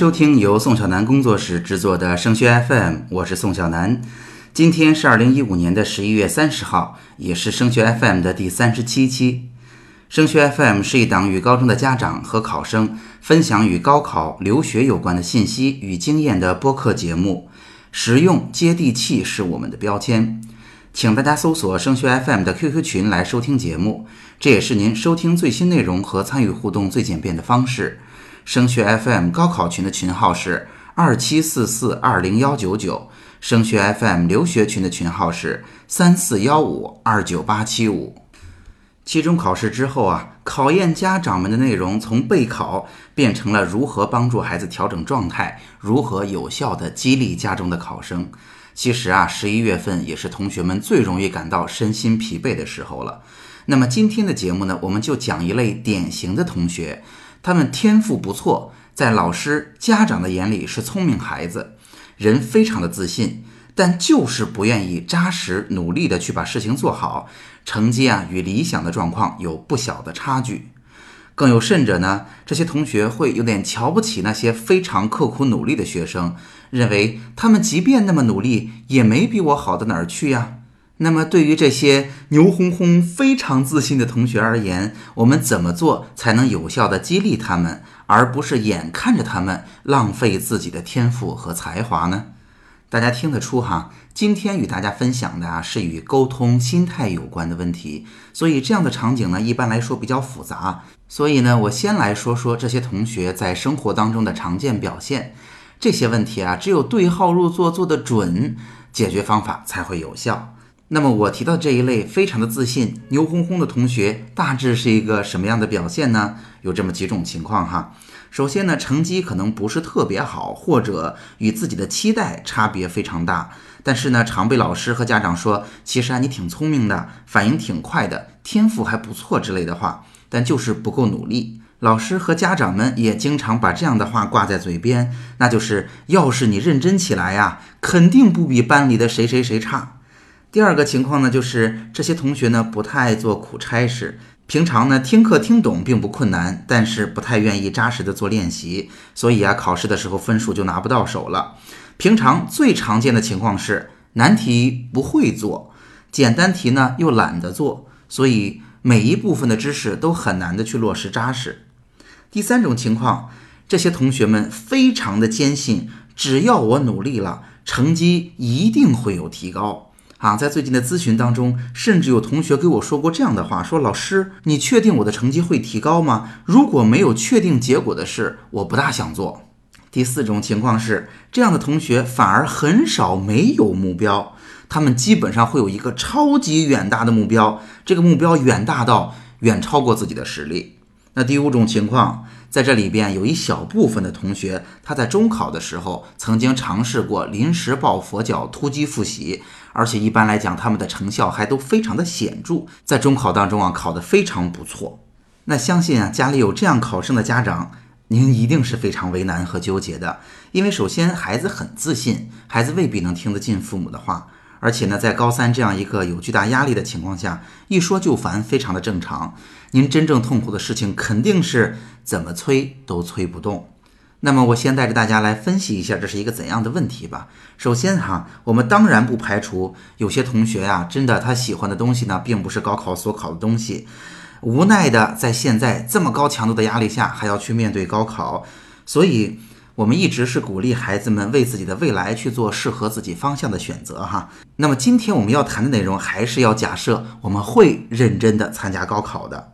收听由宋小南工作室制作的升学 FM， 我是宋小南。今天是2015年的11月30号，也是升学 FM 的第37期。升学 FM 是一档与高中的家长和考生分享与高考、留学有关的信息与经验的播客节目，实用接地气是我们的标签。请大家搜索升学 FM 的 QQ 群来收听节目，这也是您收听最新内容和参与互动最简便的方式。升学 FM 高考群的群号是2744209199，升学 FM 留学群的群号是341529875。期中考试之后考验家长们的内容从备考变成了如何帮助孩子调整状态，如何有效地激励家中的考生。其实11月份也是同学们最容易感到身心疲惫的时候了。那么今天的节目呢，我们就讲一类典型的同学，他们天赋不错，在老师、家长的眼里是聪明孩子，人非常的自信，但就是不愿意扎实努力的去把事情做好，成绩与理想的状况有不小的差距。更有甚者呢，这些同学会有点瞧不起那些非常刻苦努力的学生，认为他们即便那么努力，也没比我好到哪儿去呀。那么对于这些牛哄哄非常自信的同学而言，我们怎么做才能有效地激励他们，而不是眼看着他们浪费自己的天赋和才华呢？大家听得出今天与大家分享的是与沟通心态有关的问题，所以这样的场景呢，一般来说比较复杂。所以呢，我先来说说这些同学在生活当中的常见表现。这些问题只有对号入座做得准，解决方法才会有效。那么我提到这一类非常的自信、牛哄哄的同学，大致是一个什么样的表现呢？有这么几种情况首先呢，成绩可能不是特别好，或者与自己的期待差别非常大，但是呢，常被老师和家长说，其实你挺聪明的，反应挺快的，天赋还不错之类的话，但就是不够努力。老师和家长们也经常把这样的话挂在嘴边，那就是要是你认真起来肯定不比班里的谁谁谁差。第二个情况呢，就是这些同学呢不太爱做苦差事，平常呢听课听懂并不困难，但是不太愿意扎实的做练习，所以考试的时候分数就拿不到手了。平常最常见的情况是难题不会做，简单题呢又懒得做，所以每一部分的知识都很难的去落实扎实。第三种情况，这些同学们非常的坚信，只要我努力了，成绩一定会有提高。在最近的咨询当中，甚至有同学给我说过这样的话，说老师，你确定我的成绩会提高吗？如果没有确定结果的事，我不大想做。第四种情况是，这样的同学反而很少没有目标，他们基本上会有一个超级远大的目标，这个目标远大到远超过自己的实力。那第五种情况，在这里边有一小部分的同学，他在中考的时候曾经尝试过临时抱佛脚突击复习，而且一般来讲他们的成效还都非常的显著，在中考当中考得非常不错。那相信家里有这样考生的家长，您一定是非常为难和纠结的。因为首先孩子很自信，孩子未必能听得进父母的话，而且呢，在高三这样一个有巨大压力的情况下，一说就烦非常的正常。您真正痛苦的事情肯定是怎么催都催不动。那么我先带着大家来分析一下这是一个怎样的问题吧。首先我们当然不排除有些同学真的他喜欢的东西呢，并不是高考所考的东西，无奈的在现在这么高强度的压力下还要去面对高考，所以我们一直是鼓励孩子们为自己的未来去做适合自己方向的选择那么今天我们要谈的内容还是要假设我们会认真的参加高考的。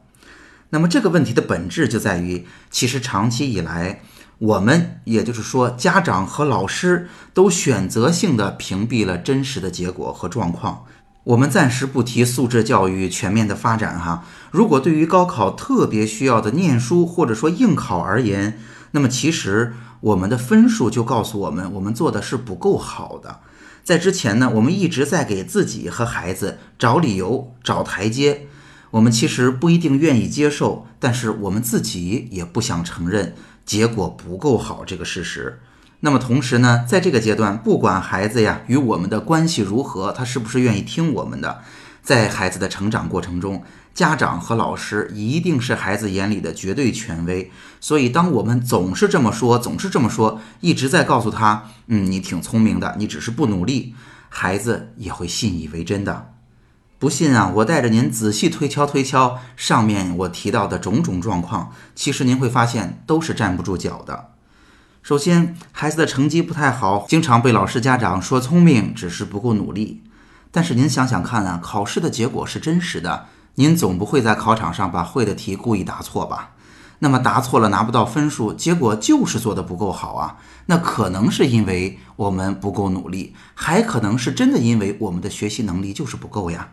那么这个问题的本质就在于，其实长期以来我们，也就是说家长和老师，都选择性的屏蔽了真实的结果和状况。我们暂时不提素质教育全面的发展如果对于高考特别需要的念书或者说应考而言，那么其实我们的分数就告诉我们，我们做的是不够好的。在之前呢，我们一直在给自己和孩子找理由找台阶，我们其实不一定愿意接受，但是我们自己也不想承认结果不够好这个事实。那么同时呢，在这个阶段，不管孩子与我们的关系如何，他是不是愿意听我们的，在孩子的成长过程中，家长和老师一定是孩子眼里的绝对权威，所以当我们总是这么说，一直在告诉他，你挺聪明的，你只是不努力，孩子也会信以为真的。不信啊，我带着您仔细推敲上面我提到的种种状况，其实您会发现都是站不住脚的。首先，孩子的成绩不太好，经常被老师家长说聪明，只是不够努力。但是您想想看啊，考试的结果是真实的，您总不会在考场上把会的题故意答错吧？那么答错了拿不到分数，结果就是做得不够好啊。那可能是因为我们不够努力，还可能是真的因为我们的学习能力就是不够呀。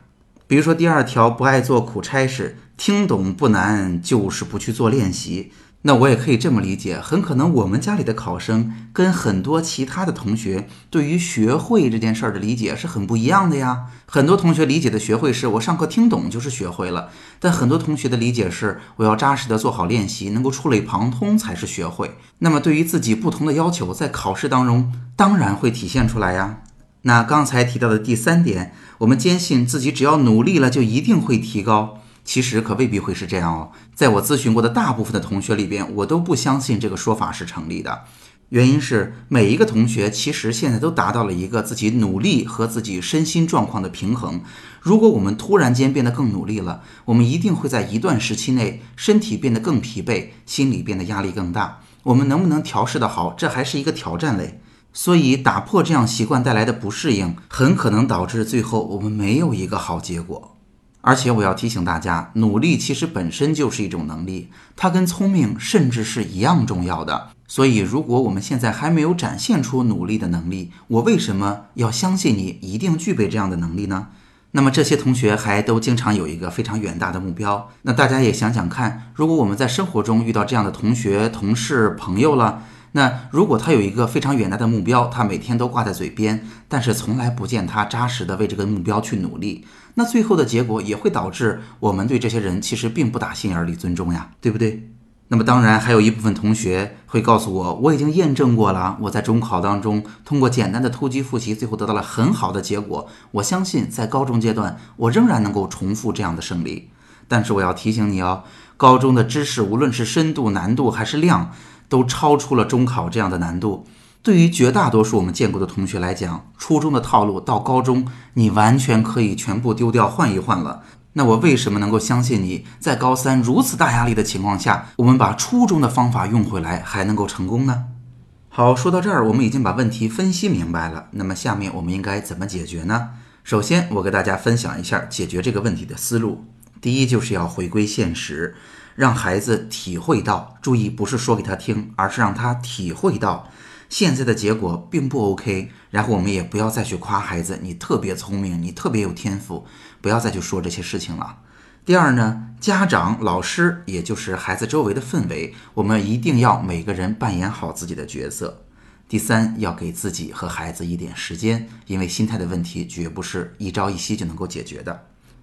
比如说第二条，不爱做苦差事，听懂不难，就是不去做练习。那我也可以这么理解，很可能我们家里的考生跟很多其他的同学对于学会这件事儿的理解是很不一样的呀。很多同学理解的学会是我上课听懂就是学会了，但很多同学的理解是我要扎实的做好练习，能够触类旁通才是学会。那么对于自己不同的要求，在考试当中当然会体现出来呀。那刚才提到的第三点，我们坚信自己只要努力了就一定会提高，其实可未必会是这样哦。在我咨询过的大部分的同学里边，我都不相信这个说法是成立的。原因是每一个同学其实现在都达到了一个自己努力和自己身心状况的平衡。如果我们突然间变得更努力了，我们一定会在一段时期内身体变得更疲惫，心理变得压力更大。我们能不能调试得好，这还是一个挑战嘞。所以打破这样习惯带来的不适应，很可能导致最后我们没有一个好结果。而且我要提醒大家，努力其实本身就是一种能力，它跟聪明甚至是一样重要的。所以如果我们现在还没有展现出努力的能力，我为什么要相信你一定具备这样的能力呢？那么这些同学还都经常有一个非常远大的目标，那大家也想想看，如果我们在生活中遇到这样的同学、同事、朋友了，那如果他有一个非常远大的目标，他每天都挂在嘴边，但是从来不见他扎实的为这个目标去努力，那最后的结果也会导致我们对这些人其实并不打心眼里尊重呀，对不对？那么当然还有一部分同学会告诉我，我已经验证过了，我在中考当中通过简单的突击复习，最后得到了很好的结果，我相信在高中阶段我仍然能够重复这样的胜利。但是我要提醒你哦，高中的知识无论是深度、难度还是量，都超出了中考这样的难度。对于绝大多数我们见过的同学来讲，初中的套路到高中你完全可以全部丢掉，换一换了。那我为什么能够相信你在高三如此大压力的情况下，我们把初中的方法用回来还能够成功呢？好，说到这儿我们已经把问题分析明白了，那么下面我们应该怎么解决呢？首先我给大家分享一下解决这个问题的思路。第一，就是要回归现实，让孩子体会到，注意不是说给他听，而是让他体会到现在的结果并不 OK， 然后我们也不要再去夸孩子你特别聪明，你特别有天赋，不要再去说这些事情了。第二呢，家长、老师，也就是孩子周围的氛围，我们一定要每个人扮演好自己的角色。第三，要给自己和孩子一点时间，因为心态的问题绝不是一朝一夕就能够解决的。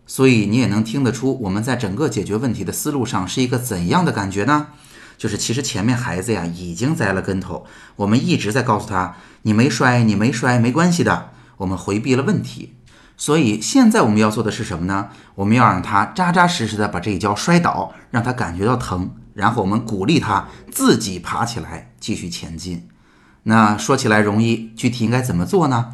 所以你也能听得出我们在整个解决问题的思路上是一个怎样的感觉呢？就是其实前面孩子呀已经栽了跟头，我们一直在告诉他你没摔没关系的，我们回避了问题。所以现在我们要做的是什么呢？我们要让他扎扎实实的把这一跤摔倒，让他感觉到疼，然后我们鼓励他自己爬起来继续前进。那说起来容易，具体应该怎么做呢？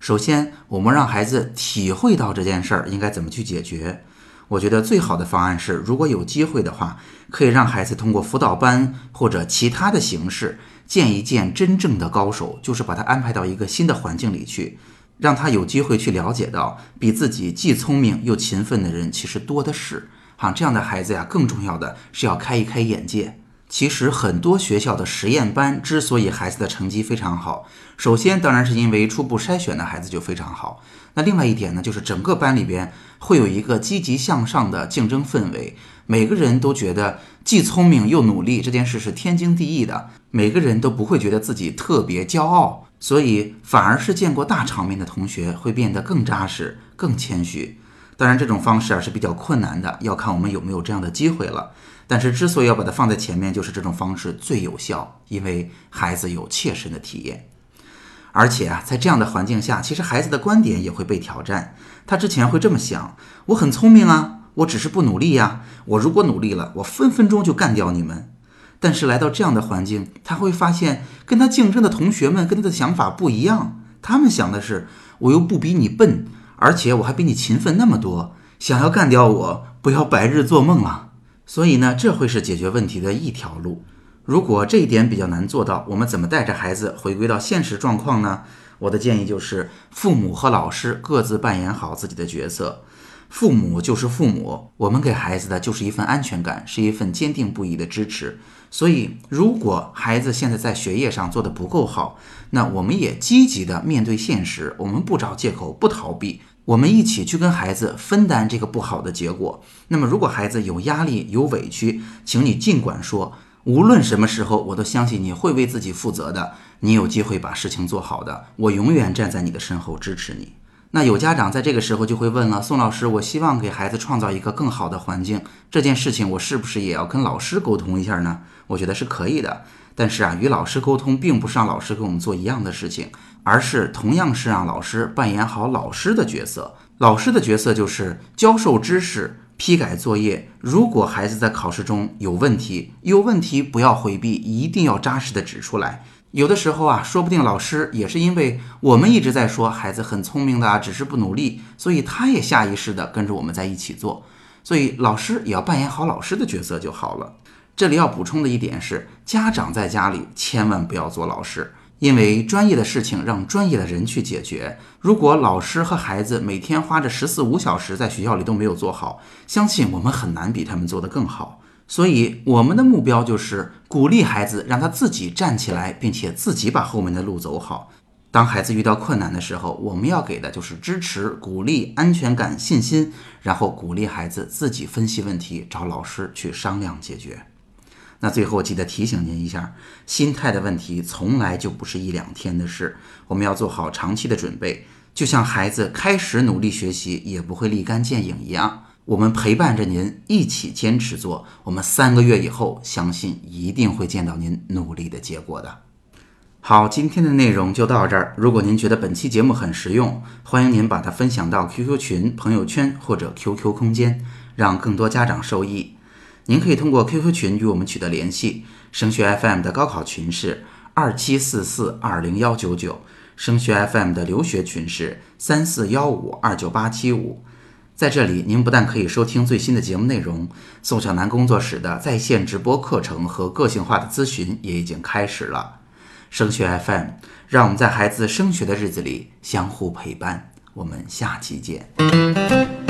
首先我们让孩子体会到这件事儿应该怎么去解决。我觉得最好的方案是，如果有机会的话，可以让孩子通过辅导班或者其他的形式见一见真正的高手，就是把他安排到一个新的环境里去，让他有机会去了解到比自己既聪明又勤奋的人其实多的是。这样的孩子呀，更重要的是要开一开眼界。其实很多学校的实验班之所以孩子的成绩非常好，首先当然是因为初步筛选的孩子就非常好。那另外一点呢，就是整个班里边会有一个积极向上的竞争氛围，每个人都觉得既聪明又努力这件事是天经地义的，每个人都不会觉得自己特别骄傲，所以反而是见过大场面的同学会变得更扎实、更谦虚。当然这种方式是比较困难的，要看我们有没有这样的机会了。但是之所以要把它放在前面，就是这种方式最有效，因为孩子有切身的体验。而且啊，在这样的环境下，其实孩子的观点也会被挑战。他之前会这么想，我很聪明啊，我只是不努力呀，我如果努力了，我分分钟就干掉你们。但是来到这样的环境，他会发现跟他竞争的同学们跟他的想法不一样，他们想的是，我又不比你笨，而且我还比你勤奋那么多，想要干掉我，不要白日做梦了。所以呢，这会是解决问题的一条路。如果这一点比较难做到，我们怎么带着孩子回归到现实状况呢？我的建议就是父母和老师各自扮演好自己的角色。父母就是父母，我们给孩子的就是一份安全感，是一份坚定不移的支持。所以如果孩子现在在学业上做得不够好，那我们也积极地面对现实，我们不找借口，不逃避，我们一起去跟孩子分担这个不好的结果。那么如果孩子有压力有委屈，请你尽管说，无论什么时候我都相信你会为自己负责的，你有机会把事情做好的，我永远站在你的身后支持你。那有家长在这个时候就会问了，宋老师，我希望给孩子创造一个更好的环境，这件事情我是不是也要跟老师沟通一下呢？我觉得是可以的，但是啊，与老师沟通并不是让老师跟我们做一样的事情，而是同样是让老师扮演好老师的角色。老师的角色就是教授知识，批改作业，如果孩子在考试中有问题，不要回避，一定要扎实的指出来。有的时候啊，说不定老师也是因为我们一直在说孩子很聪明的啊，只是不努力，所以他也下意识的跟着我们在一起做。所以老师也要扮演好老师的角色就好了。这里要补充的一点是，家长在家里千万不要做老师，因为专业的事情让专业的人去解决。如果老师和孩子每天花着14、15小时在学校里都没有做好，相信我们很难比他们做得更好。所以我们的目标就是鼓励孩子，让他自己站起来，并且自己把后面的路走好。当孩子遇到困难的时候，我们要给的就是支持、鼓励、安全感、信心，然后鼓励孩子自己分析问题，找老师去商量解决。那最后记得提醒您一下，心态的问题从来就不是1、2天的事，我们要做好长期的准备。就像孩子开始努力学习也不会立竿见影一样，我们陪伴着您一起坚持做，我们3个月以后相信一定会见到您努力的结果的。好，今天的内容就到这儿。如果您觉得本期节目很实用，欢迎您把它分享到 QQ 群、朋友圈或者 QQ 空间，让更多家长受益。您可以通过 QQ 群与我们取得联系，升学 FM 的高考群是2744201199，升学 FM 的留学群是3415298575。在这里，您不但可以收听最新的节目内容，宋小楠工作室的在线直播课程和个性化的咨询也已经开始了。升学 FM， 让我们在孩子升学的日子里相互陪伴。我们下期见。